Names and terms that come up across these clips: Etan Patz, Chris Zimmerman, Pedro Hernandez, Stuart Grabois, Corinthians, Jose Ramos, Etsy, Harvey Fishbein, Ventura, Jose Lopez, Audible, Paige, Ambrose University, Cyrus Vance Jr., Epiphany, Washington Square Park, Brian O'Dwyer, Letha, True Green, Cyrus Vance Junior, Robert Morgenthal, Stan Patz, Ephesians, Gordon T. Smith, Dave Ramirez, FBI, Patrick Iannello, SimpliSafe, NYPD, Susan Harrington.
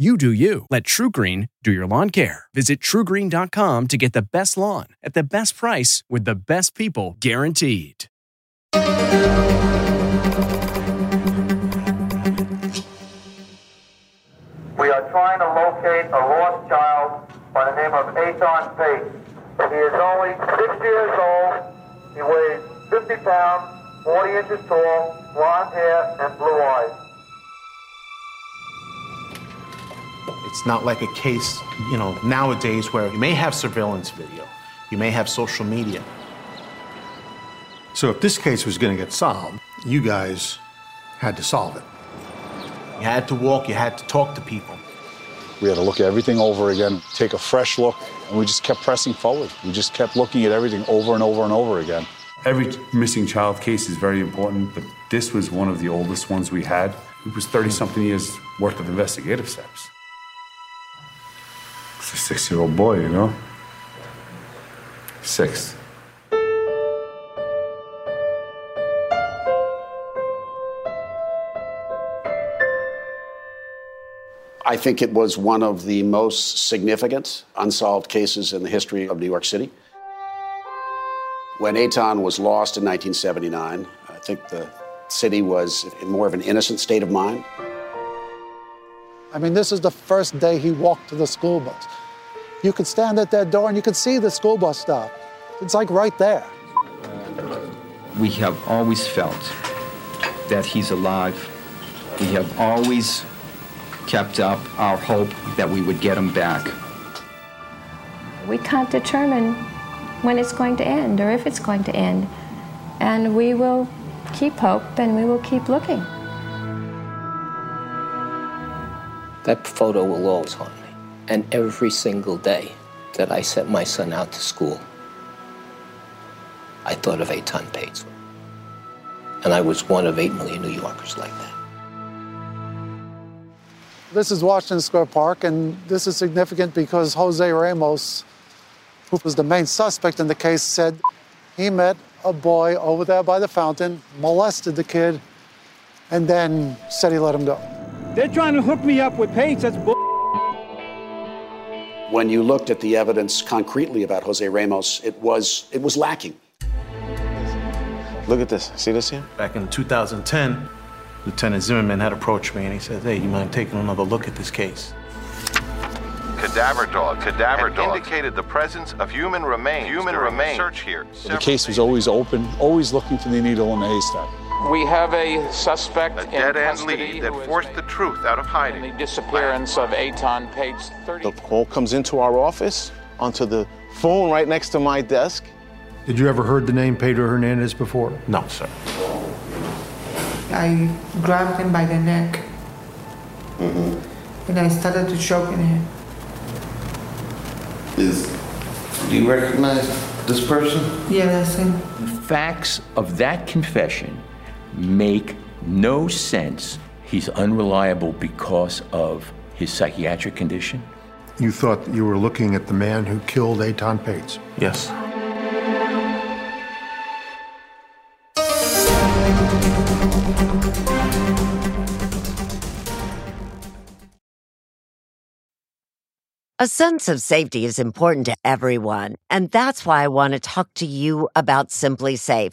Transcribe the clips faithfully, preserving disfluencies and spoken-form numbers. You do you. Let True Green do your lawn care. Visit true green dot com to get the best lawn at the best price with the best people guaranteed. We are trying to locate a lost child by the name of Etan Patz. He is only six years old. He weighs fifty pounds, forty inches tall, blonde hair, and blue eyes. It's not like a case, you know, nowadays where you may have surveillance video, you may have social media. So if this case was going to get solved, you guys had to solve it. You had to walk, you had to talk to people. We had to look at everything over again, take a fresh look, and we just kept pressing forward. We just kept looking at everything over and over and over again. Every missing child case is very important, but this was one of the oldest ones we had. It was thirty-something years worth of investigative steps. It's a six-year-old boy, you know? Six. I think it was one of the most significant unsolved cases in the history of New York City. When Etan was lost in nineteen seventy-nine, I think the city was in more of an innocent state of mind. I mean, this is the first day he walked to the school bus. You could stand at that door and you could see the school bus stop. It's like right there. We have always felt that he's alive. We have always kept up our hope that we would get him back. We can't determine when it's going to end or if it's going to end. And we will keep hope and we will keep looking. That photo will always haunt me. And every single day that I sent my son out to school, I thought of Etan Patz. And I was one of eight million New Yorkers like that. This is Washington Square Park, and this is significant because Jose Ramos, who was the main suspect in the case, said he met a boy over there by the fountain, molested the kid, and then said he let him go. They're trying to hook me up with Patz. That's bull. When you looked at the evidence concretely about Jose Ramos, it was it was lacking. Look at this. See this here? Back in two thousand ten, Lieutenant Zimmerman had approached me and he said, "Hey, you mind taking another look at this case?" Cadaver dog. Cadaver dog indicated the presence of human remains. Human remains. Search here. The case was always open, always looking for the needle in the haystack. We have a suspect a in dead custody lead that forced the truth out of hiding. The disappearance of Etan Patz. thirty The call comes into our office, onto the phone right next to my desk. Did you ever heard the name Pedro Hernandez before? No, sir. I grabbed him by the neck. Mm-hmm. And I started to choke him. Is, do you recognize This person? Yeah, that's him. The facts of that confession make no sense. He's unreliable because of his psychiatric condition. You thought that you were looking at the man who killed Etan Patz? Yes. A sense of safety is important to everyone, and that's why I want to talk to you about SimpliSafe.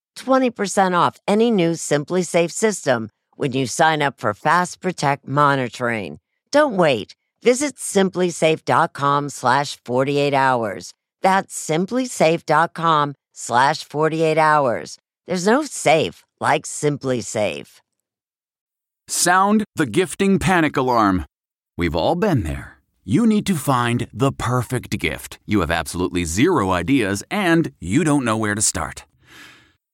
twenty percent off any new SimpliSafe system when you sign up for Fast Protect monitoring. Don't wait. Visit SimpliSafe dot com slash forty-eight hours. That's SimpliSafe dot com slash forty-eight hours. There's no safe like SimpliSafe. Sound the gifting panic alarm. We've all been there. You need to find the perfect gift. You have absolutely zero ideas, and you don't know where to start.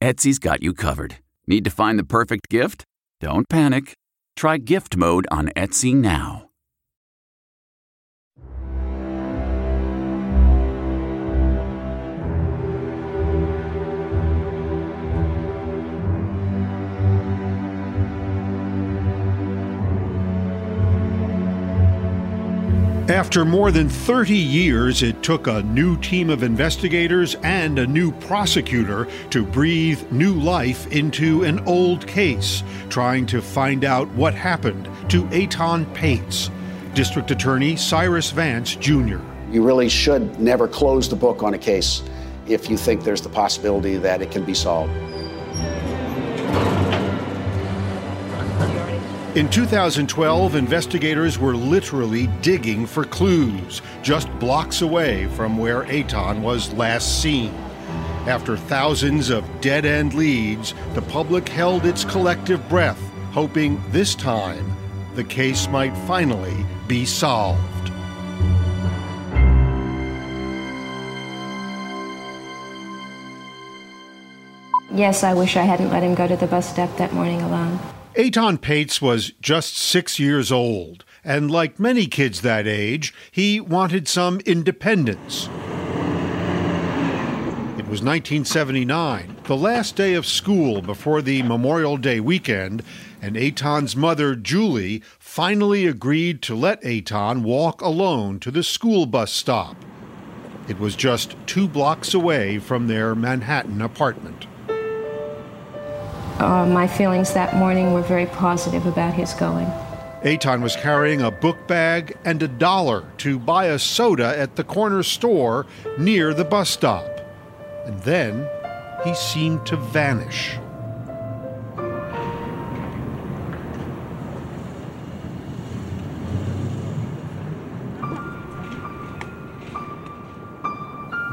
Etsy's got you covered. Need to find the perfect gift? Don't panic. Try Gift Mode on Etsy now. After more than thirty years, it took a new team of investigators and a new prosecutor to breathe new life into an old case, trying to find out what happened to Etan Patz. District Attorney Cyrus Vance Junior You really should never close the book on a case if you think there's the possibility that it can be solved. In two thousand twelve, investigators were literally digging for clues just blocks away from where Etan was last seen. After thousands of dead-end leads, the public held its collective breath, hoping this time the case might finally be solved. Yes, I wish I hadn't let him go to the bus stop that morning alone. Etan Patz was just six years old, and like many kids that age, he wanted some independence. It was nineteen seventy-nine, the last day of school before the Memorial Day weekend, and Etan's mother, Julie, finally agreed to let Etan walk alone to the school bus stop. It was just two blocks away from their Manhattan apartment. Uh, my feelings that morning were very positive about his going. Etan was carrying a book bag and a dollar to buy a soda at the corner store near the bus stop. And then he seemed to vanish.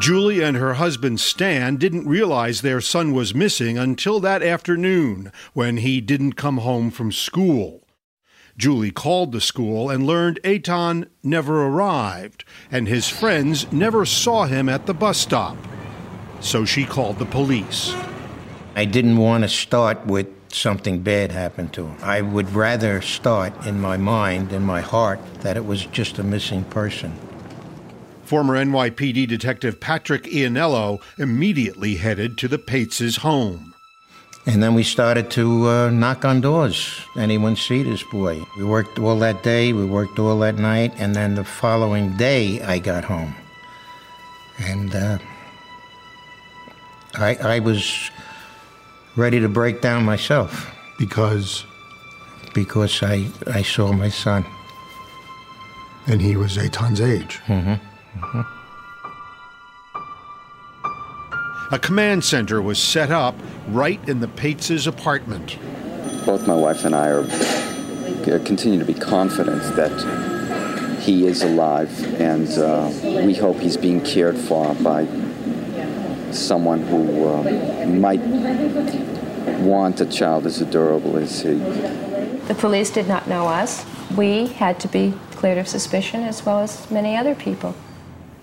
Julie and her husband Stan didn't realize their son was missing until that afternoon when he didn't come home from school. Julie called the school and learned Etan never arrived, and his friends never saw him at the bus stop. So she called the police. I didn't want to start with something bad happened to him. I would rather start in my mind, in my heart, that it was just a missing person. Former N Y P D Detective Patrick Iannello immediately headed to the Patz's home. And then we started to uh, knock on doors. Anyone see this boy? We worked all that day, we worked all that night, and then the following day I got home. And uh, I, I was ready to break down myself. Because? Because I, I saw my son. And he was Etan's age. Mm-hmm. Mm-hmm. A command center was set up right in the Patz's apartment. Both my wife and I are continue to be confident that he is alive, and uh, we hope he's being cared for by someone who uh, might want a child as adorable as he. The police did not know us. We had to be cleared of suspicion, as well as many other people.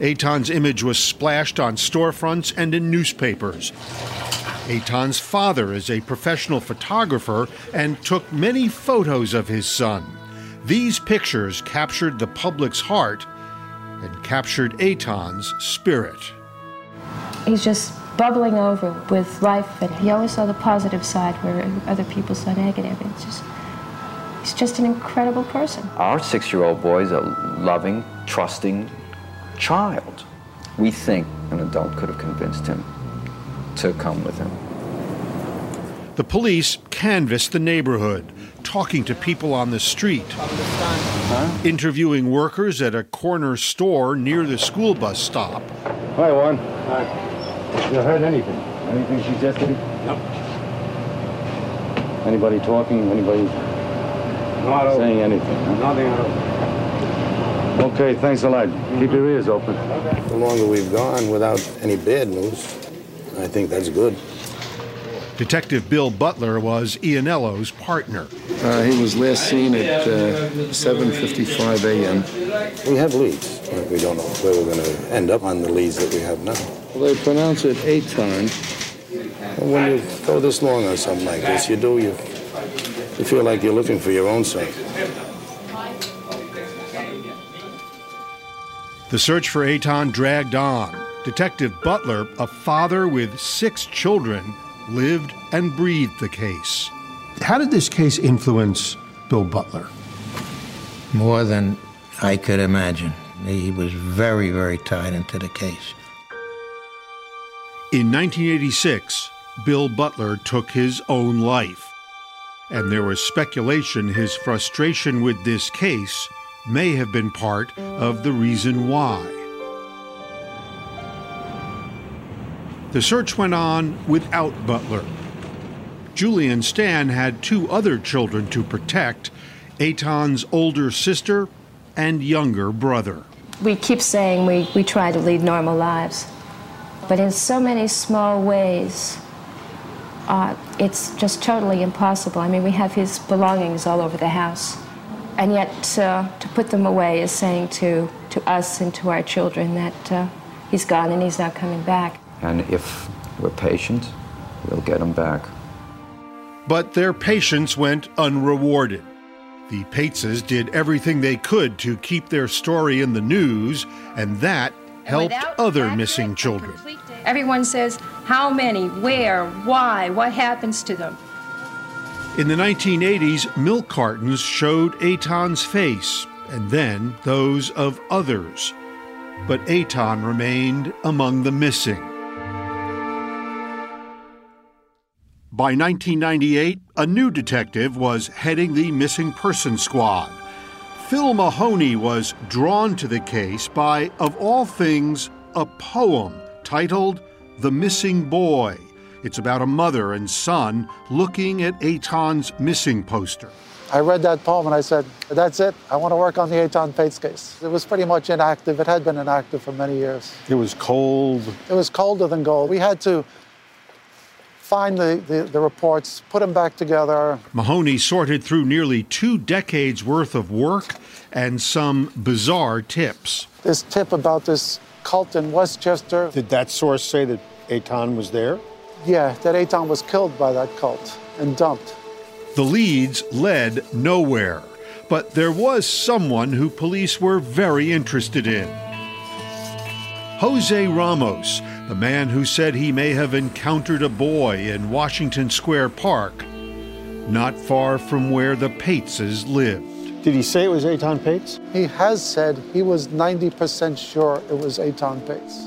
Etan's image was splashed on storefronts and in newspapers. Etan's father is a professional photographer and took many photos of his son. These pictures captured the public's heart and captured Etan's spirit. He's just bubbling over with life, and he always saw the positive side where other people saw negative. It's just, he's just an incredible person. Our six-year-old boy is a loving, trusting child. We think an adult could have convinced him to come with him. The police canvassed the neighborhood, talking to people on the street, huh? interviewing workers at a corner store near the school bus stop. Hi, Juan. Hi. You heard anything? Anything suggested? No. Anybody talking? Anybody Not saying open. anything? Huh? Nothing at all. Okay, thanks a lot. Mm-hmm. Keep your ears open. Okay. The longer we've gone without any bad news, I think that's good. Detective Bill Butler was Iannello's partner. Uh, he was last seen at uh, seven fifty-five a.m. We have leads, but we don't know where we're going to end up on the leads that we have now. Well, they pronounce it Etan. Well, when you go this long on something like this, you do, you, you feel like you're looking for your own son. The search for Etan dragged on. Detective Butler, a father with six children, lived and breathed the case. How did this case influence Bill Butler? More than I could imagine. He was very, very tied into the case. In nineteen eighty-six, Bill Butler took his own life. And there was speculation his frustration with this case may have been part of the reason why. The search went on without Butler. Julie and Stan had two other children to protect, Etan's older sister and younger brother. We keep saying we, we try to lead normal lives, but in so many small ways, uh, it's just totally impossible. I mean, we have his belongings all over the house, and yet uh, to put them away is saying to, to us and to our children that uh, he's gone and he's not coming back. And if we're patient, we'll get him back. But their patience went unrewarded. The Patzes did everything they could to keep their story in the news, and that helped other missing children. Everyone says, how many, where, why, what happens to them? In the nineteen eighties, milk cartons showed Etan's face, and then those of others. But Etan remained among the missing. By nineteen ninety-eight, a new detective was heading the missing person squad. Phil Mahoney was drawn to the case by, of all things, a poem titled The Missing Boy. It's about a mother and son looking at Etan's missing poster. I read that poem and I said, that's it. I want to work on the Etan Patz case. It was pretty much inactive. It had been inactive for many years. It was cold. It was colder than gold. We had to find the, the, the reports, put them back together. Mahoney sorted through nearly two decades' worth of work and some bizarre tips. This tip about this cult in Westchester. Did that source say that Etan was there? Yeah, that Etan was killed by that cult and dumped. The leads led nowhere, but there was someone who police were very interested in. Jose Ramos, the man who said he may have encountered a boy in Washington Square Park, not far from where the Patzes lived. Did he say it was Etan Patz? He has said he was ninety percent sure it was Etan Patz.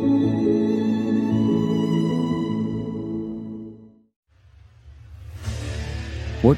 What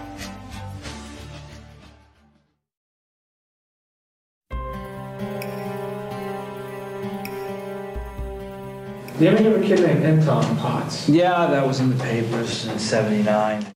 You ever hear of a kid named Etan Patz? Yeah, that was in the papers in seventy-nine.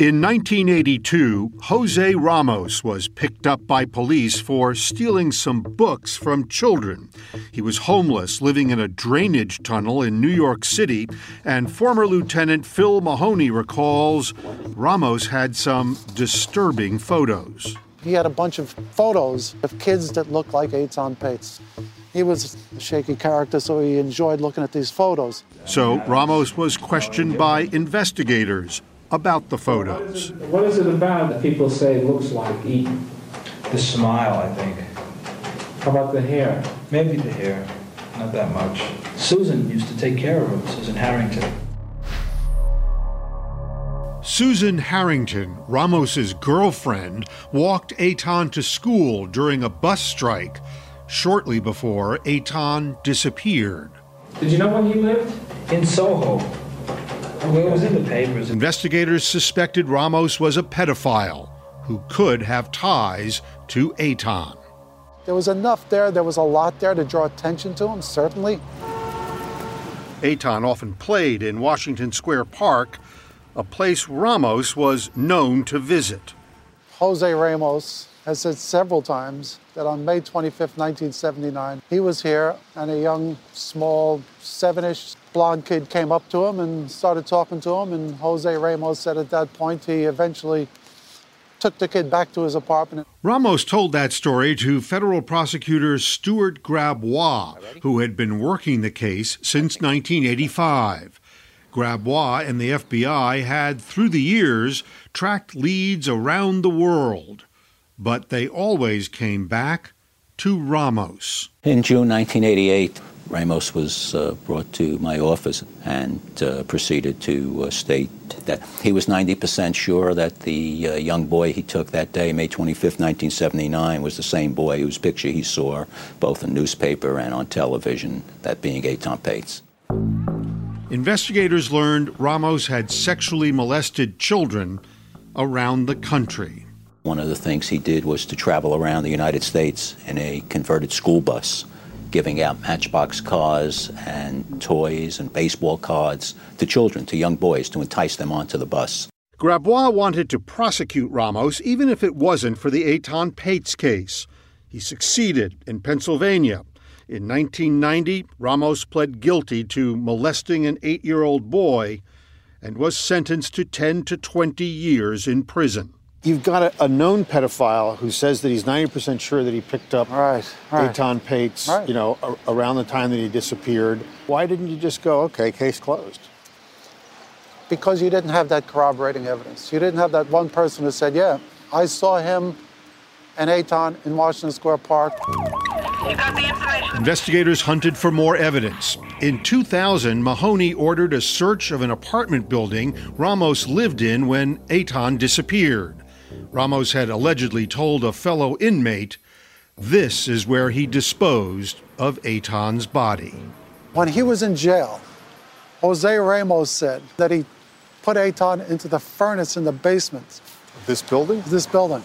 In nineteen eighty-two, Jose Ramos was picked up by police for stealing some books from children. He was homeless, living in a drainage tunnel in New York City, and former Lieutenant Phil Mahoney recalls Ramos had some disturbing photos. He had a bunch of photos of kids that looked like Etan Patz. He was a shaky character, so he enjoyed looking at these photos. So Ramos was questioned by investigators about the photos. What is it, what is it about that people say looks like Etan? The smile, I think. How about the hair? Maybe the hair, not that much. Susan used to take care of him, Susan Harrington. Susan Harrington, Ramos's girlfriend, walked Etan to school during a bus strike shortly before Etan disappeared. Did you know where he lived? In Soho. Well, it was in the papers. Investigators suspected Ramos was a pedophile who could have ties to Etan. There was enough there, there was a lot there to draw attention to him, certainly. Etan often played in Washington Square Park, a place Ramos was known to visit. Jose Ramos has said several times that on May twenty-fifth, nineteen seventy-nine, he was here and a young, small, seven-ish blonde kid came up to him and started talking to him, and Jose Ramos said at that point he eventually took the kid back to his apartment. Ramos told that story to federal prosecutor Stuart Grabois, who had been working the case since nineteen eighty-five. Grabois and the F B I had, through the years, tracked leads around the world. But they always came back to Ramos. In June nineteen eighty-eight, Ramos was uh, brought to my office and uh, proceeded to uh, state that he was ninety percent sure that the uh, young boy he took that day, May twenty-fifth, nineteen seventy-nine, was the same boy whose picture he saw both in newspaper and on television, that being Etan Patz. Investigators learned Ramos had sexually molested children around the country. One of the things he did was to travel around the United States in a converted school bus, giving out matchbox cars and toys and baseball cards to children, to young boys, to entice them onto the bus. Grabois wanted to prosecute Ramos even if it wasn't for the Etan Patz case. He succeeded in Pennsylvania. In nineteen ninety, Ramos pled guilty to molesting an eight-year-old boy and was sentenced to ten to twenty years in prison. You've got a, a known pedophile who says that he's ninety percent sure that he picked up right, right. Etan Patz, right. you know, a, around the time that he disappeared. Why didn't you just go, okay, case closed? Because you didn't have that corroborating evidence. You didn't have that one person who said, yeah, I saw him and Etan in Washington Square Park. You got the information. Investigators hunted for more evidence. In two thousand, Mahoney ordered a search of an apartment building Ramos lived in when Etan disappeared. Ramos had allegedly told a fellow inmate, this is where he disposed of Etan's body. When he was in jail, Jose Ramos said that he put Etan into the furnace in the basement. This building? This building.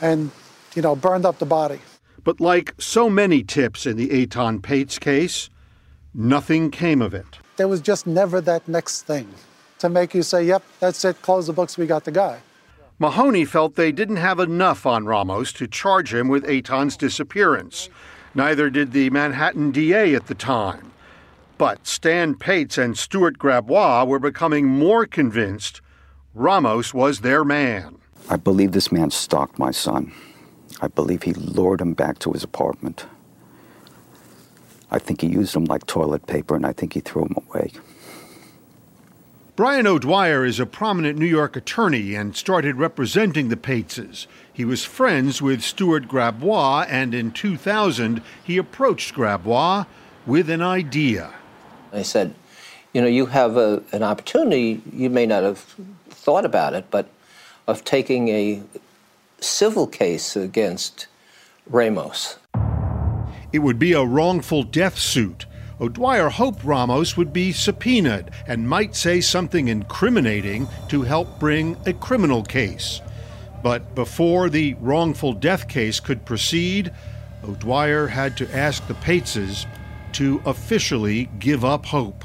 And, you know, burned up the body. But like so many tips in the Etan Patz case, nothing came of it. There was just never that next thing. to make you say, yep, that's it, close the books, we got the guy. Mahoney felt they didn't have enough on Ramos to charge him with Etan's disappearance. Neither did the Manhattan D A at the time. But Stan Patz and Stuart Grabois were becoming more convinced Ramos was their man. I believe this man stalked my son. I believe he lured him back to his apartment. I think he used him like toilet paper, and I think he threw him away. Brian O'Dwyer is a prominent New York attorney and started representing the Patzes. He was friends with Stuart Grabois, and in two thousand, he approached Grabois with an idea. I said, you know, you have a, an opportunity, you may not have thought about it, but of taking a civil case against Ramos. It would be a wrongful death suit. O'Dwyer hoped Ramos would be subpoenaed and might say something incriminating to help bring a criminal case. But before the wrongful death case could proceed, O'Dwyer had to ask the Patzes to officially give up hope.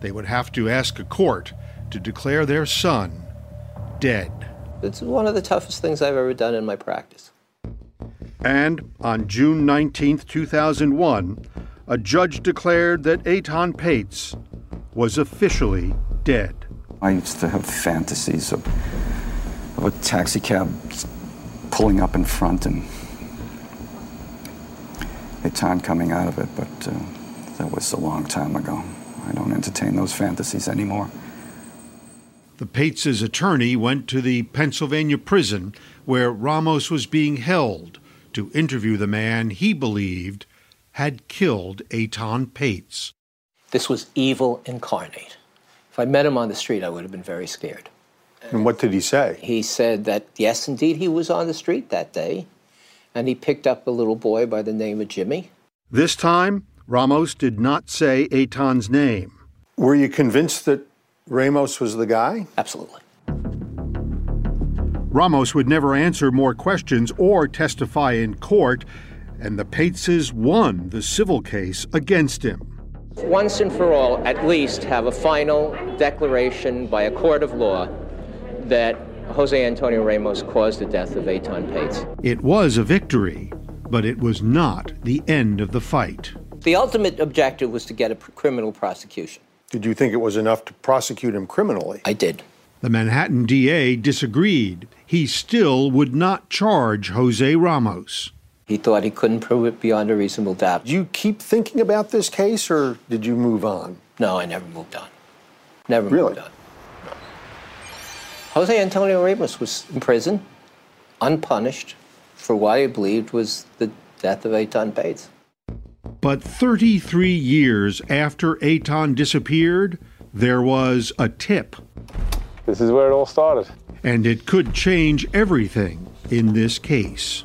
They would have to ask a court to declare their son dead. It's one of the toughest things I've ever done in my practice. And on June nineteenth, two thousand one, a judge declared that Etan Patz was officially dead. I used to have fantasies of, of a taxi cab pulling up in front and Etan coming out of it, but uh, that was a long time ago. I don't entertain those fantasies anymore. The Patzes' attorney went to the Pennsylvania prison where Ramos was being held to interview the man he believed had killed Etan Patz. This was evil incarnate. If I met him on the street, I would have been very scared. And what did he say? He said that, yes, indeed, he was on the street that day, and he picked up a little boy by the name of Jimmy. This time, Ramos did not say Etan's name. Were you convinced that Ramos was the guy? Absolutely. Ramos would never answer more questions or testify in court, and the Patzes won the civil case against him. Once and for all, at least have a final declaration by a court of law that Jose Antonio Ramos caused the death of Etan Patz. It was a victory, but it was not the end of the fight. The ultimate objective was to get a criminal prosecution. Did you think it was enough to prosecute him criminally? I did. The Manhattan D A disagreed. He still would not charge Jose Ramos. He thought he couldn't prove it beyond a reasonable doubt. Did you keep thinking about this case, or did you move on? No, I never moved on. Never really? moved on. No. Jose Antonio Ramos was in prison, unpunished, for what he believed was the death of Etan Patz. But thirty-three years after Etan disappeared, there was a tip. This is where it all started. And it could change everything in this case.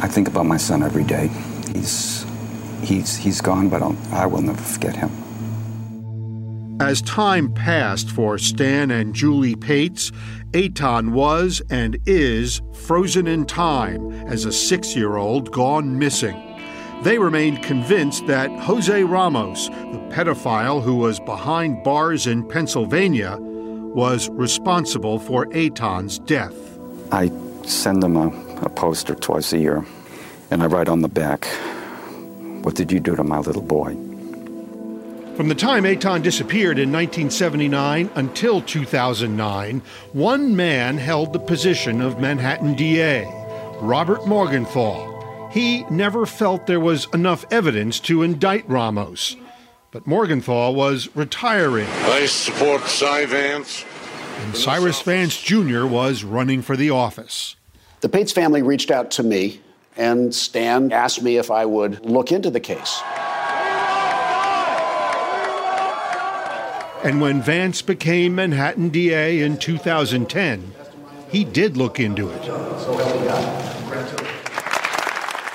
I think about my son every day. He's he's he's gone, but I'll, I will never forget him. As time passed for Stan and Julie Patz, Etan was and is frozen in time as a six-year-old gone missing. They remained convinced that Jose Ramos, the pedophile who was behind bars in Pennsylvania, was responsible for Etan's death. I send them a, a poster twice a year, and I write on the back, "What did you do to my little boy?" From the time Etan disappeared in nineteen seventy-nine until two thousand nine, one man held the position of Manhattan D A, Robert Morgenthal. He never felt there was enough evidence to indict Ramos. But Morgenthal was retiring. I support Cy Vance. And Cyrus Vance Junior was running for the office. The Patz family reached out to me, and Stan asked me if I would look into the case. And when Vance became Manhattan D A in two thousand ten, he did look into it.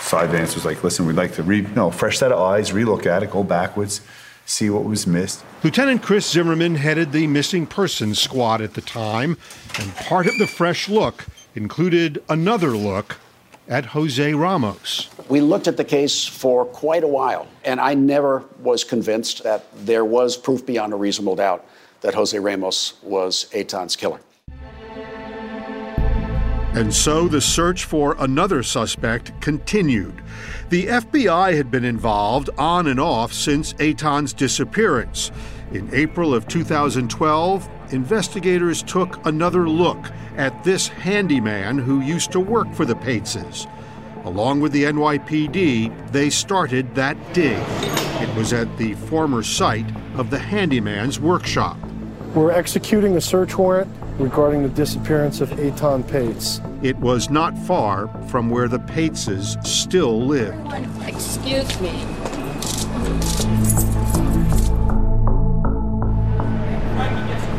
Cy Vance was like, listen, we'd like to, re- no, fresh set of eyes, relook at it, go backwards, see what was missed. Lieutenant Chris Zimmerman headed the missing persons squad at the time, and part of the fresh look included another look at Jose Ramos. We looked at the case for quite a while, and I never was convinced that there was proof beyond a reasonable doubt that Jose Ramos was Etan's killer. And so the search for another suspect continued. The F B I had been involved on and off since Etan's disappearance. In April of two thousand twelve, investigators took another look at this handyman who used to work for the Patzes. Along with the N Y P D, they started that dig. It was at the former site of the handyman's workshop. We're executing a search warrant regarding the disappearance of Etan Patz. It was not far from where the Patzes still lived. Excuse me.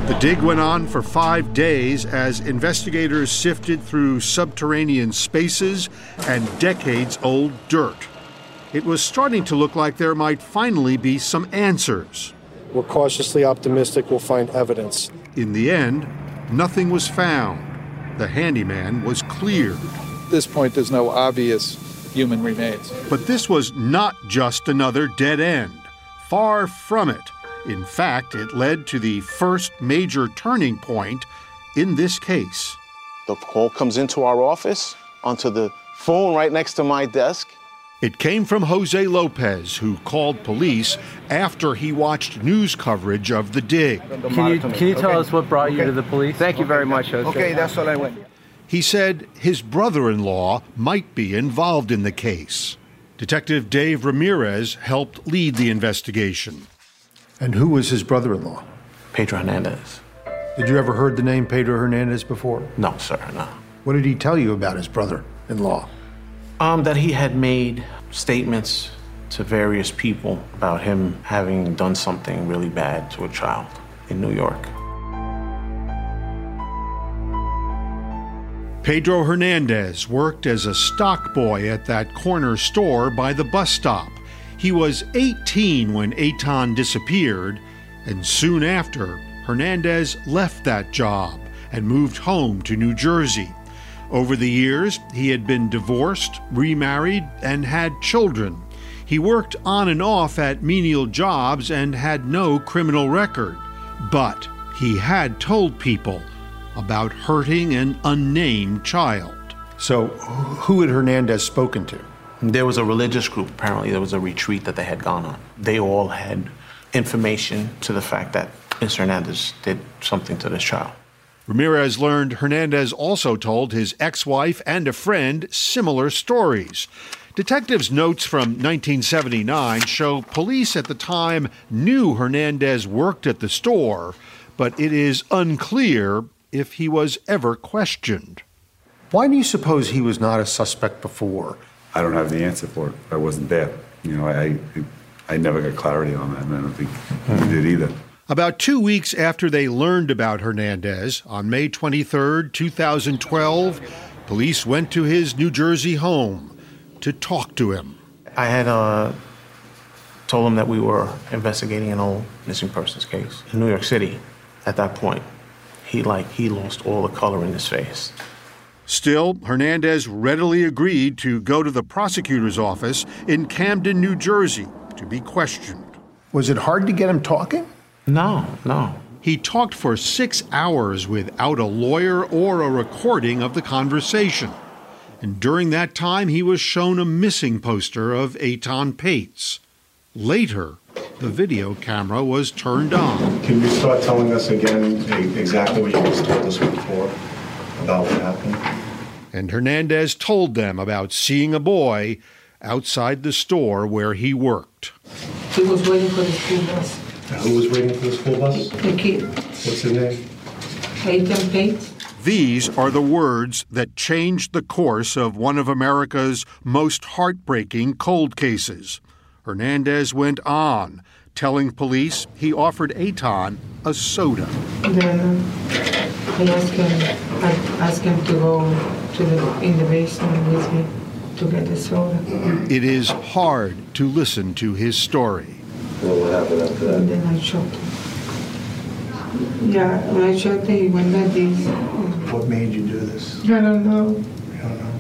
The dig went on for five days as investigators sifted through subterranean spaces and decades-old dirt. It was starting to look like there might finally be some answers. We're cautiously optimistic we'll find evidence. In the end, nothing was found. The handyman was cleared. At this point, there's no obvious human remains. But this was not just another dead end. Far from it. In fact, it led to the first major turning point in this case. The call comes into our office, onto the phone right next to my desk. It came from Jose Lopez, who called police after he watched news coverage of the dig. Can you, can you tell okay. us what brought okay. you to the police? Thank you okay. very much, Jose. Okay, that's all I want. He said his brother-in-law might be involved in the case. Detective Dave Ramirez helped lead the investigation. And who was his brother-in-law? Pedro Hernandez. Did you ever heard the name Pedro Hernandez before? No, sir, no. What did he tell you about his brother-in-law? Um, that he had made statements to various people about him having done something really bad to a child in New York. Pedro Hernandez worked as a stock boy at that corner store by the bus stop. He was eighteen when Etan disappeared, and soon after, Hernandez left that job and moved home to New Jersey. Over the years, he had been divorced, remarried, and had children. He worked on and off at menial jobs and had no criminal record. But he had told people about hurting an unnamed child. So who had Hernandez spoken to? There was a religious group, apparently. There was a retreat that they had gone on. They all had information to the fact that Mister Hernandez did something to this child. Ramirez learned Hernandez also told his ex-wife and a friend similar stories. Detectives' notes from nineteen seventy-nine show police at the time knew Hernandez worked at the store, but it is unclear if he was ever questioned. Why do you suppose he was not a suspect before? I don't have the answer for it. I wasn't there. You know, I, I I never got clarity on that, and I don't think we did either. About two weeks after they learned about Hernandez, on May twenty-third, two thousand twelve, police went to his New Jersey home to talk to him. I had uh, told him that we were investigating an old missing persons case in New York City. At that point, he like he lost all the color in his face. Still, Hernandez readily agreed to go to the prosecutor's office in Camden, New Jersey, to be questioned. Was it hard to get him talking? No, no. He talked for six hours without a lawyer or a recording of the conversation. And during that time, he was shown a missing poster of Etan Patz. Later, the video camera was turned on. Can you start telling us again exactly what you just told us before about what happened? And Hernandez told them about seeing a boy outside the store where he worked. He was waiting for the school bus. Now, who was waiting for the school bus? The kid. What's his name? Etan Patz. These are the words that changed the course of one of America's most heartbreaking cold cases. Hernandez went on, telling police he offered Etan a soda. Then I asked him, I asked him to go to the, in the basement with me to get a soda. It is hard to listen to his story. Well, what happened after that? And then I shot him. Yeah, when I shot him, he went like this. What made you do this? I don't know. I don't know.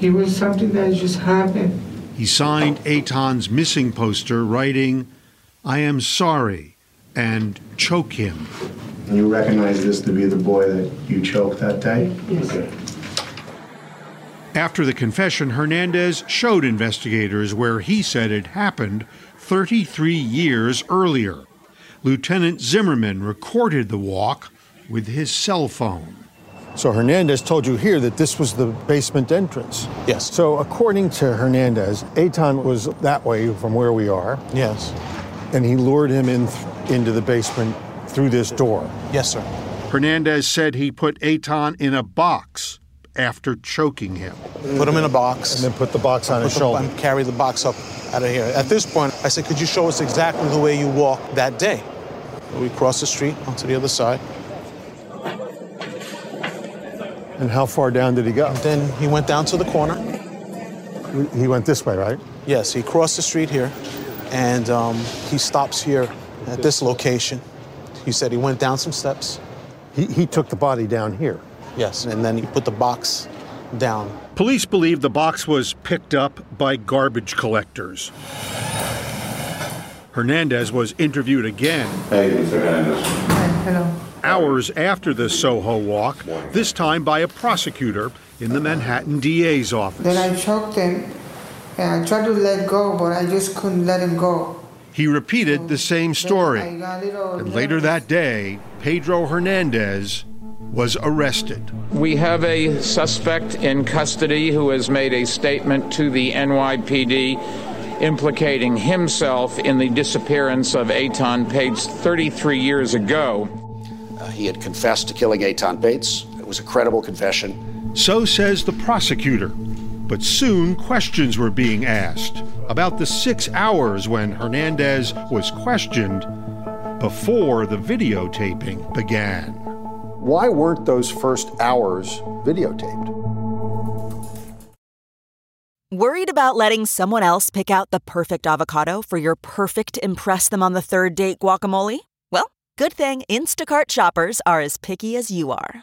It was something that just happened. He signed Etan's missing poster, writing, "I am sorry," and "choke him." You recognize this to be the boy that you choked that day? Yes. Okay. After the confession, Hernandez showed investigators where he said it happened thirty-three years earlier. Lieutenant Zimmerman recorded the walk with his cell phone. So Hernandez told you here that this was the basement entrance. Yes. So according to Hernandez, Etan was that way from where we are. Yes. And he lured him in th- into the basement through this door. Yes, sir. Hernandez said he put Etan in a box after choking him. Put him in a box. And then put the box on his shoulder. And carry the box up out of here. At this point, I said, could you show us exactly the way you walked that day? We crossed the street onto the other side. And how far down did he go? And then he went down to the corner. He went this way, right? Yes, he crossed the street here, and um, he stops here at this location. He said he went down some steps. He, he took the body down here? Yes, and then he put the box down. Police believe the box was picked up by garbage collectors. Hernandez was interviewed again. Hey, Mister Hernandez. Hi, hello. Hours after the Soho walk, this time by a prosecutor in the Manhattan D A's office. Then I choked him, and I tried to let go, but I just couldn't let him go. He repeated so the same story, and nervous. Later that day, Pedro Hernandez was arrested. We have a suspect in custody who has made a statement to the N Y P D implicating himself in the disappearance of Etan Patz thirty-three years ago. He had confessed to killing Etan Patz. It was a credible confession. So says the prosecutor. But soon questions were being asked about the six hours when Hernandez was questioned before the videotaping began. Why weren't those first hours videotaped? Worried about letting someone else pick out the perfect avocado for your perfect impress-them-on-the-third-date guacamole? Good thing Instacart shoppers are as picky as you are.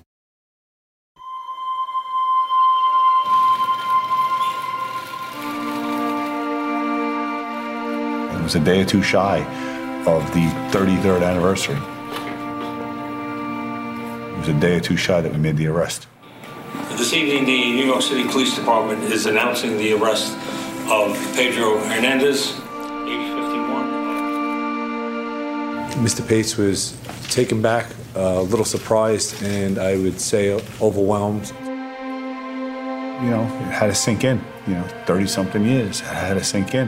It was a day or two shy of the thirty-third anniversary. It was a day or two shy that we made the arrest. This evening, the New York City Police Department is announcing the arrest of Pedro Hernandez, age fifty-one. Mister Patz was taken back, a little surprised, and I would say overwhelmed. You know, it had to sink in. You know, thirty-something years, it had to sink in.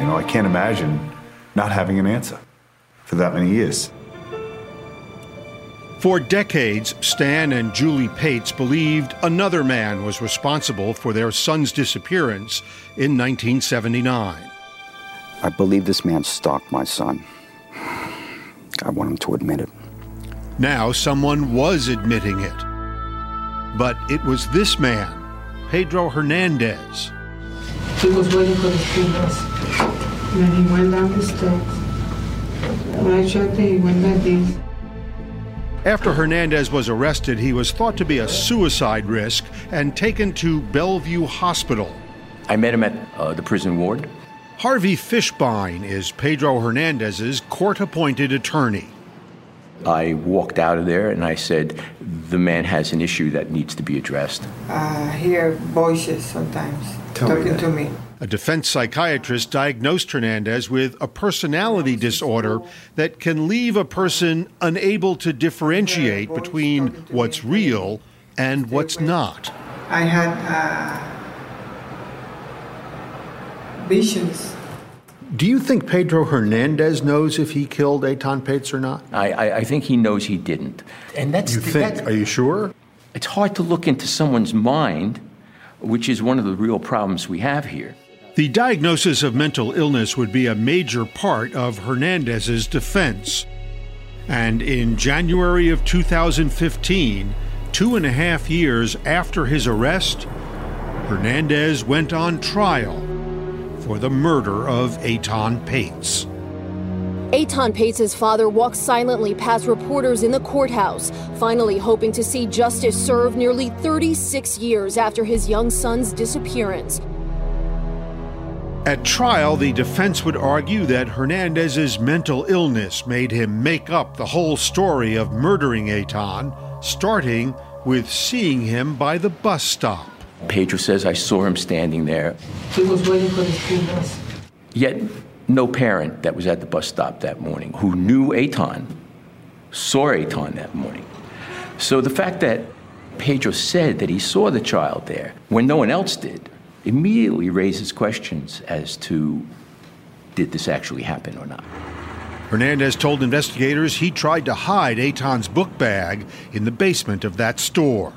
You know, I can't imagine not having an answer for that many years. For decades, Stan and Julie Patz believed another man was responsible for their son's disappearance in nineteen seventy-nine. I believe this man stalked my son. I want him to admit it. Now someone was admitting it. But it was this man, Pedro Hernandez. He was waiting for the three of us. And then he went down the steps. When I checked it, he went like this. After Hernandez was arrested, he was thought to be a suicide risk and taken to Bellevue Hospital. I met him at uh, the prison ward. Harvey Fishbein is Pedro Hernandez's court-appointed attorney. I walked out of there and I said, the man has an issue that needs to be addressed. I hear voices sometimes Tell talking me to me. A defense psychiatrist diagnosed Hernandez with a personality disorder that can leave a person unable to differentiate between what's real and what's not. I had uh, visions. Do you think Pedro Hernandez knows if he killed Etan Patz or not? I, I, I think he knows he didn't. And that's you the, think? That's, are you sure? It's hard to look into someone's mind, which is one of the real problems we have here. The diagnosis of mental illness would be a major part of Hernandez's defense. And in January of two thousand fifteen, two and a half years after his arrest, Hernandez went on trial for the murder of Etan Patz. Etan Patz's father walked silently past reporters in the courthouse, finally hoping to see justice served nearly thirty-six years after his young son's disappearance. At trial, the defense would argue that Hernandez's mental illness made him make up the whole story of murdering Etan, starting with seeing him by the bus stop. Pedro says, I saw him standing there. He was waiting for the school bus. Yet, no parent that was at the bus stop that morning who knew Etan saw Etan that morning. So the fact that Pedro said that he saw the child there when no one else did immediately raises questions as to, did this actually happen or not? Hernandez told investigators he tried to hide Etan's book bag in the basement of that store.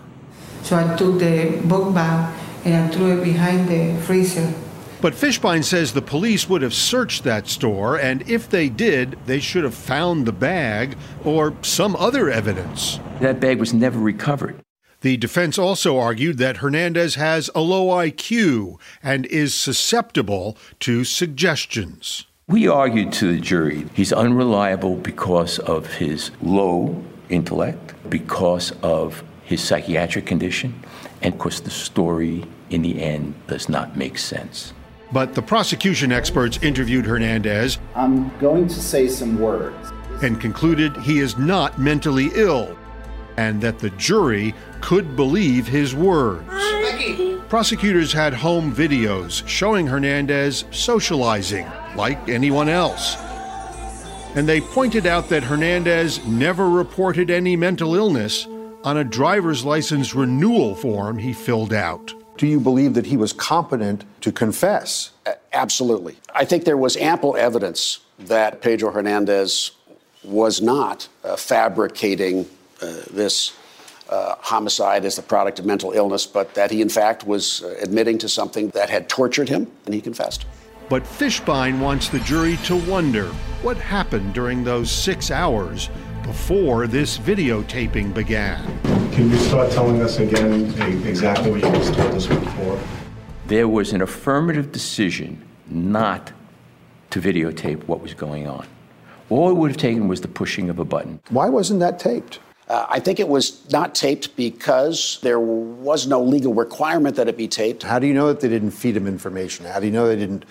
So I took the book bag and I threw it behind the freezer. But Fishbein says the police would have searched that store, and if they did, they should have found the bag or some other evidence. That bag was never recovered. The defense also argued that Hernandez has a low I Q and is susceptible to suggestions. We argued to the jury he's unreliable because of his low intellect, because of his psychiatric condition, and of course the story in the end does not make sense. But the prosecution experts interviewed Hernandez. I'm going to say some words. And concluded he is not mentally ill, and that the jury could believe his words. Becky. Prosecutors had home videos showing Hernandez socializing like anyone else. And they pointed out that Hernandez never reported any mental illness on a driver's license renewal form he filled out. Do you believe that he was competent to confess? Absolutely. I think there was ample evidence that Pedro Hernandez was not uh, fabricating Uh, this uh, homicide as the product of mental illness, but that he in fact was uh, admitting to something that had tortured him, and he confessed. But Fishbein wants the jury to wonder what happened during those six hours before this videotaping began. Can you start telling us again exactly what you just told us before? There was an affirmative decision not to videotape what was going on. All it would have taken was the pushing of a button. Why wasn't that taped? Uh, I think it was not taped because there was no legal requirement that it be taped. How do you know that they didn't feed him information? How do you know they didn't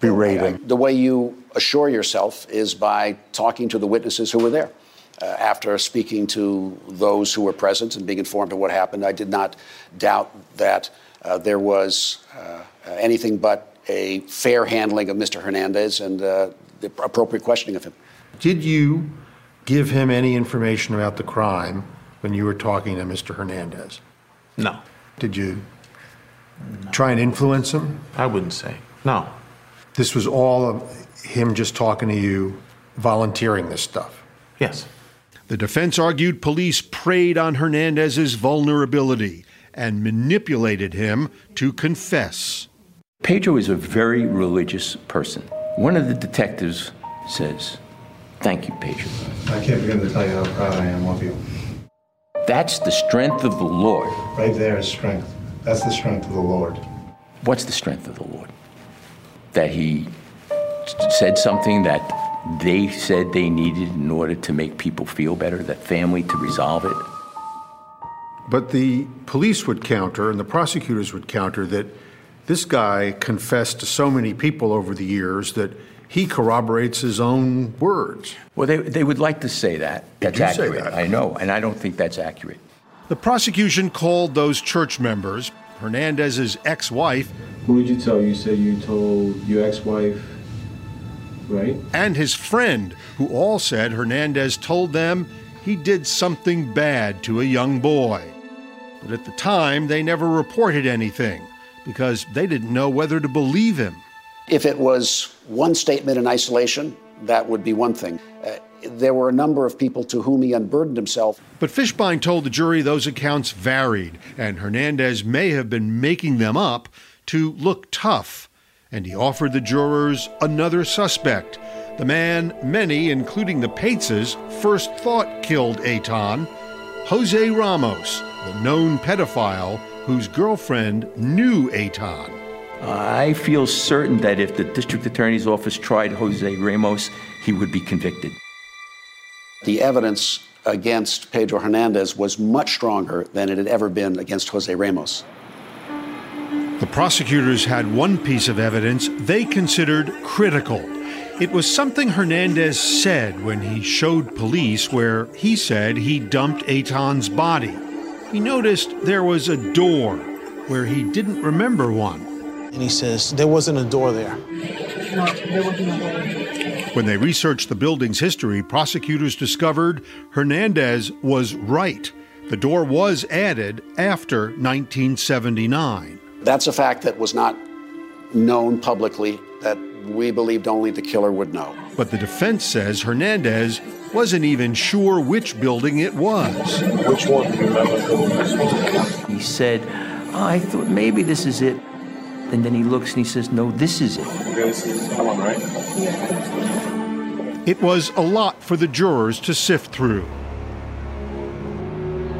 berate him? The way you assure yourself is by talking to the witnesses who were there. Uh, after speaking to those who were present and being informed of what happened, I did not doubt that uh, there was uh, anything but a fair handling of Mister Hernandez and uh, the appropriate questioning of him. Did you give him any information about the crime when you were talking to Mister Hernandez? No. Did you no. try and influence him? I wouldn't say. No. This was all of him just talking to you, volunteering this stuff? Yes. The defense argued police preyed on Hernandez's vulnerability and manipulated him to confess. Pedro is a very religious person. One of the detectives says, "Thank you, Pedro. I can't begin to tell you how proud I am of you." That's the strength of the Lord. Right there is strength. That's the strength of the Lord. What's the strength of the Lord? That he said something that they said they needed in order to make people feel better, that family, to resolve it. But the police would counter, and the prosecutors would counter, that this guy confessed to so many people over the years that he corroborates his own words. Well, they they would like to say that. That's accurate. They do say that. I know, and I don't think that's accurate. The prosecution called those church members, Hernandez's ex-wife. Who did you tell? You said you told your ex-wife, right? And his friend, who all said Hernandez told them he did something bad to a young boy. But at the time, they never reported anything, because they didn't know whether to believe him. If it was one statement in isolation, that would be one thing. Uh, there were a number of people to whom he unburdened himself. But Fishbein told the jury those accounts varied, and Hernandez may have been making them up to look tough. And he offered the jurors another suspect, the man many, including the Patzes, first thought killed Etan, Jose Ramos, the known pedophile whose girlfriend knew Etan. I feel certain that if the district attorney's office tried Jose Ramos, he would be convicted. The evidence against Pedro Hernandez was much stronger than it had ever been against Jose Ramos. The prosecutors had one piece of evidence they considered critical. It was something Hernandez said when he showed police where he said he dumped Etan's body. He noticed there was a door where he didn't remember one. And he says, there wasn't a door there. No, there wasn't a door. When they researched the building's history, prosecutors discovered Hernandez was right. The door was added after nineteen seventy-nine. That's a fact that was not known publicly, that we believed only the killer would know. But the defense says Hernandez wasn't even sure which building it was. Which one do you remember? He said, oh, I thought maybe this is it. And then he looks and he says, no, this is it. Okay, this is that one, right? Yeah. It was a lot for the jurors to sift through.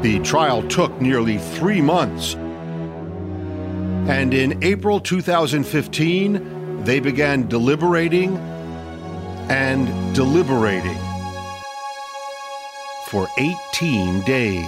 The trial took nearly three months. And in April two thousand fifteen, they began deliberating and deliberating. For eighteen days.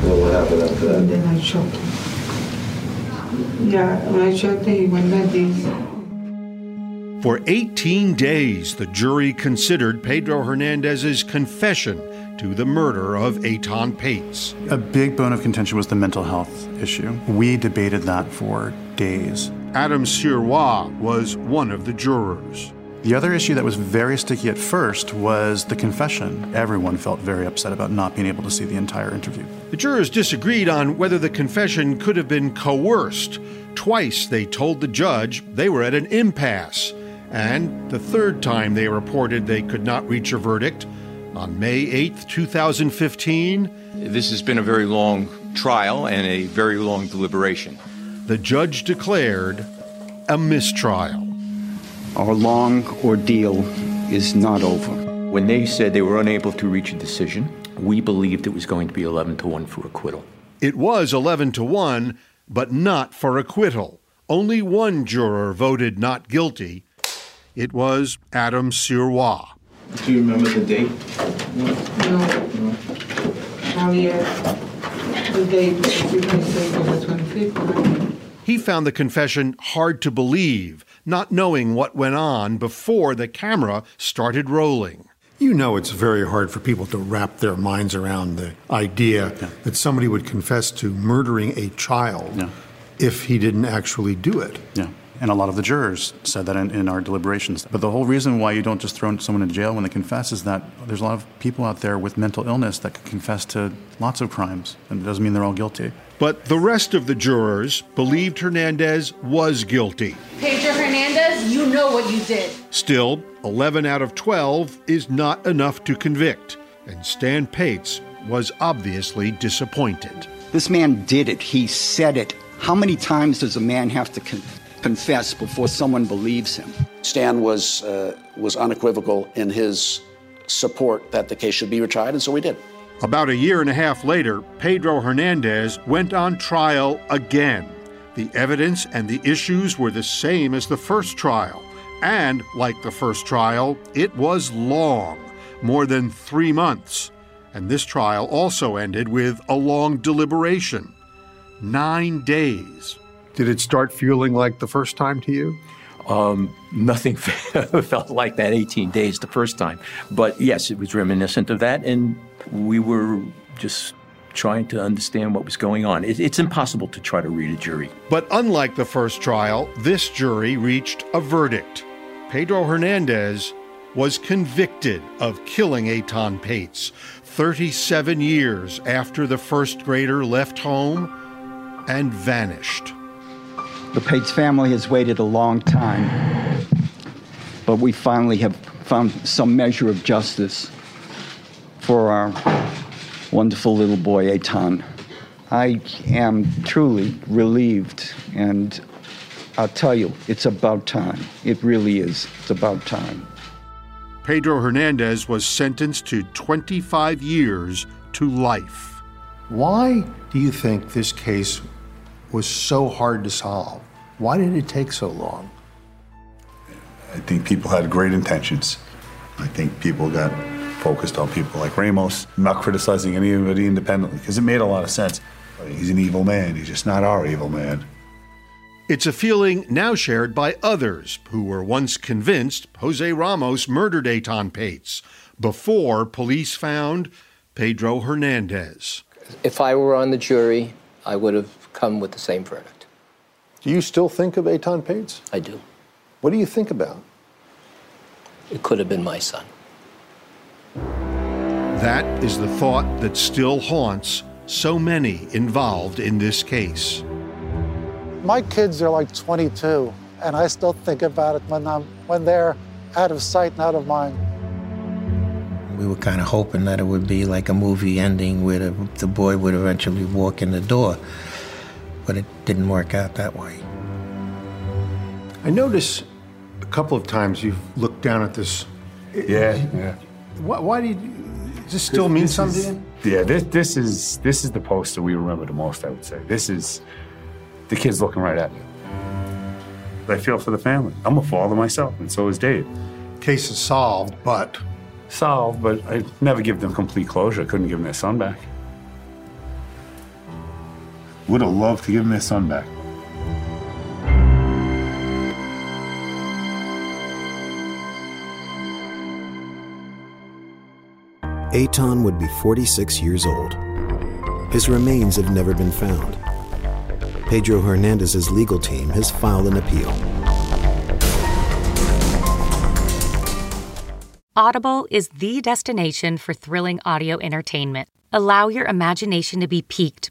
What happened after that? Then I shot him. Yeah, when I shot him, he went like this. For eighteen days, the jury considered Pedro Hernandez's confession to the murder of Etan Patz. A big bone of contention was the mental health issue. We debated that for days. Adam Sirois was one of the jurors. The other issue that was very sticky at first was the confession. Everyone felt very upset about not being able to see the entire interview. The jurors disagreed on whether the confession could have been coerced. Twice they told the judge they were at an impasse. And the third time they reported they could not reach a verdict, on May eighth, twenty fifteen. This has been a very long trial and a very long deliberation. The judge declared a mistrial. Our long ordeal is not over. When they said they were unable to reach a decision, we believed it was going to be eleven to one for acquittal. It was eleven to one, but not for acquittal. Only one juror voted not guilty. It was Adam Sirois. Do you remember the date? No. No. Javier, the date was June twenty-fifth. He found the confession hard to believe, not knowing what went on before the camera started rolling. You know it's very hard for people to wrap their minds around the idea yeah. that somebody would confess to murdering a child yeah. if he didn't actually do it. Yeah. And a lot of the jurors said that in, in our deliberations. But the whole reason why you don't just throw someone in jail when they confess is that there's a lot of people out there with mental illness that could confess to lots of crimes, and it doesn't mean they're all guilty. But the rest of the jurors believed Hernandez was guilty. Pedro Hernandez, you know what you did. Still, eleven out of twelve is not enough to convict, and Stan Patz was obviously disappointed. This man did it. He said it. How many times does a man have to con- confess before someone believes him? Stan was uh, was unequivocal in his support that the case should be retried, and so we did. About a year and a half later, Pedro Hernandez went on trial again. The evidence and the issues were the same as the first trial. And, like the first trial, it was long, more than three months. And this trial also ended with a long deliberation, nine days. Did it start feeling like the first time to you? Um, nothing felt like that eighteen days the first time. But yes, it was reminiscent of that, and we were just trying to understand what was going on. It, it's impossible to try to read a jury. But unlike the first trial, this jury reached a verdict. Pedro Hernandez was convicted of killing Etan Patz thirty-seven years after the first grader left home and vanished. The Patz family has waited a long time, but we finally have found some measure of justice for our wonderful little boy, Etan. I am truly relieved, and I'll tell you, it's about time. It really is. It's about time. Pedro Hernandez was sentenced to twenty-five years to life. Why do you think this case was so hard to solve? Why did it take so long? I think people had great intentions. I think people got focused on people like Ramos. I'm not criticizing anybody independently, because it made a lot of sense. He's an evil man, he's just not our evil man. It's a feeling now shared by others who were once convinced Jose Ramos murdered Etan Patz before police found Pedro Hernandez. If I were on the jury, I would have come with the same verdict. Do you still think of Etan Patz? I do. What do you think about? It could have been my son. That is the thought that still haunts so many involved in this case. My kids are like twenty-two, and I still think about it when I'm when they're out of sight and out of mind. We were kind of hoping that it would be like a movie ending where the, the boy would eventually walk in the door, but it didn't work out that way. I notice a couple of times you've looked down at this. Yeah, yeah. Why, why did you, does this still mean something? Yeah, this this is this is the poster we remember the most, I would say. This is the kids looking right at you. I feel for the family. I'm a father myself, and so is Dave. Case is solved, but... solved, but I never give them complete closure. I couldn't give them their son back. Would have loved to give them their son back. Etan would be forty-six years old. His remains have never been found. Pedro Hernandez's legal team has filed an appeal. Audible is the destination for thrilling audio entertainment. Allow your imagination to be piqued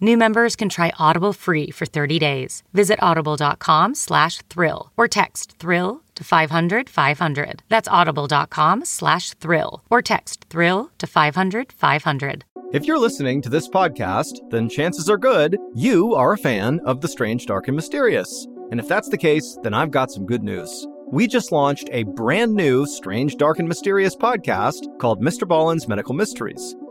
New members can try Audible free for thirty days. Visit audible.com slash thrill or text thrill to five hundred, five hundred. That's audible.com slash thrill or text thrill to five hundred, five hundred. If you're listening to this podcast, then chances are good you are a fan of The Strange, Dark, and Mysterious. And if that's the case, then I've got some good news. We just launched a brand new Strange, Dark, and Mysterious podcast called Mister Ballin's Medical Mysteries.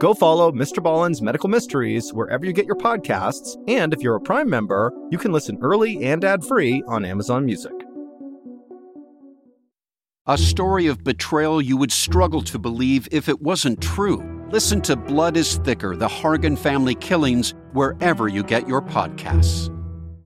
Go follow Mister Ballin's Medical Mysteries wherever you get your podcasts, and if you're a Prime member, you can listen early and ad-free on Amazon Music. A story of betrayal you would struggle to believe if it wasn't true. Listen to Blood is Thicker, The Hargan Family Killings, wherever you get your podcasts.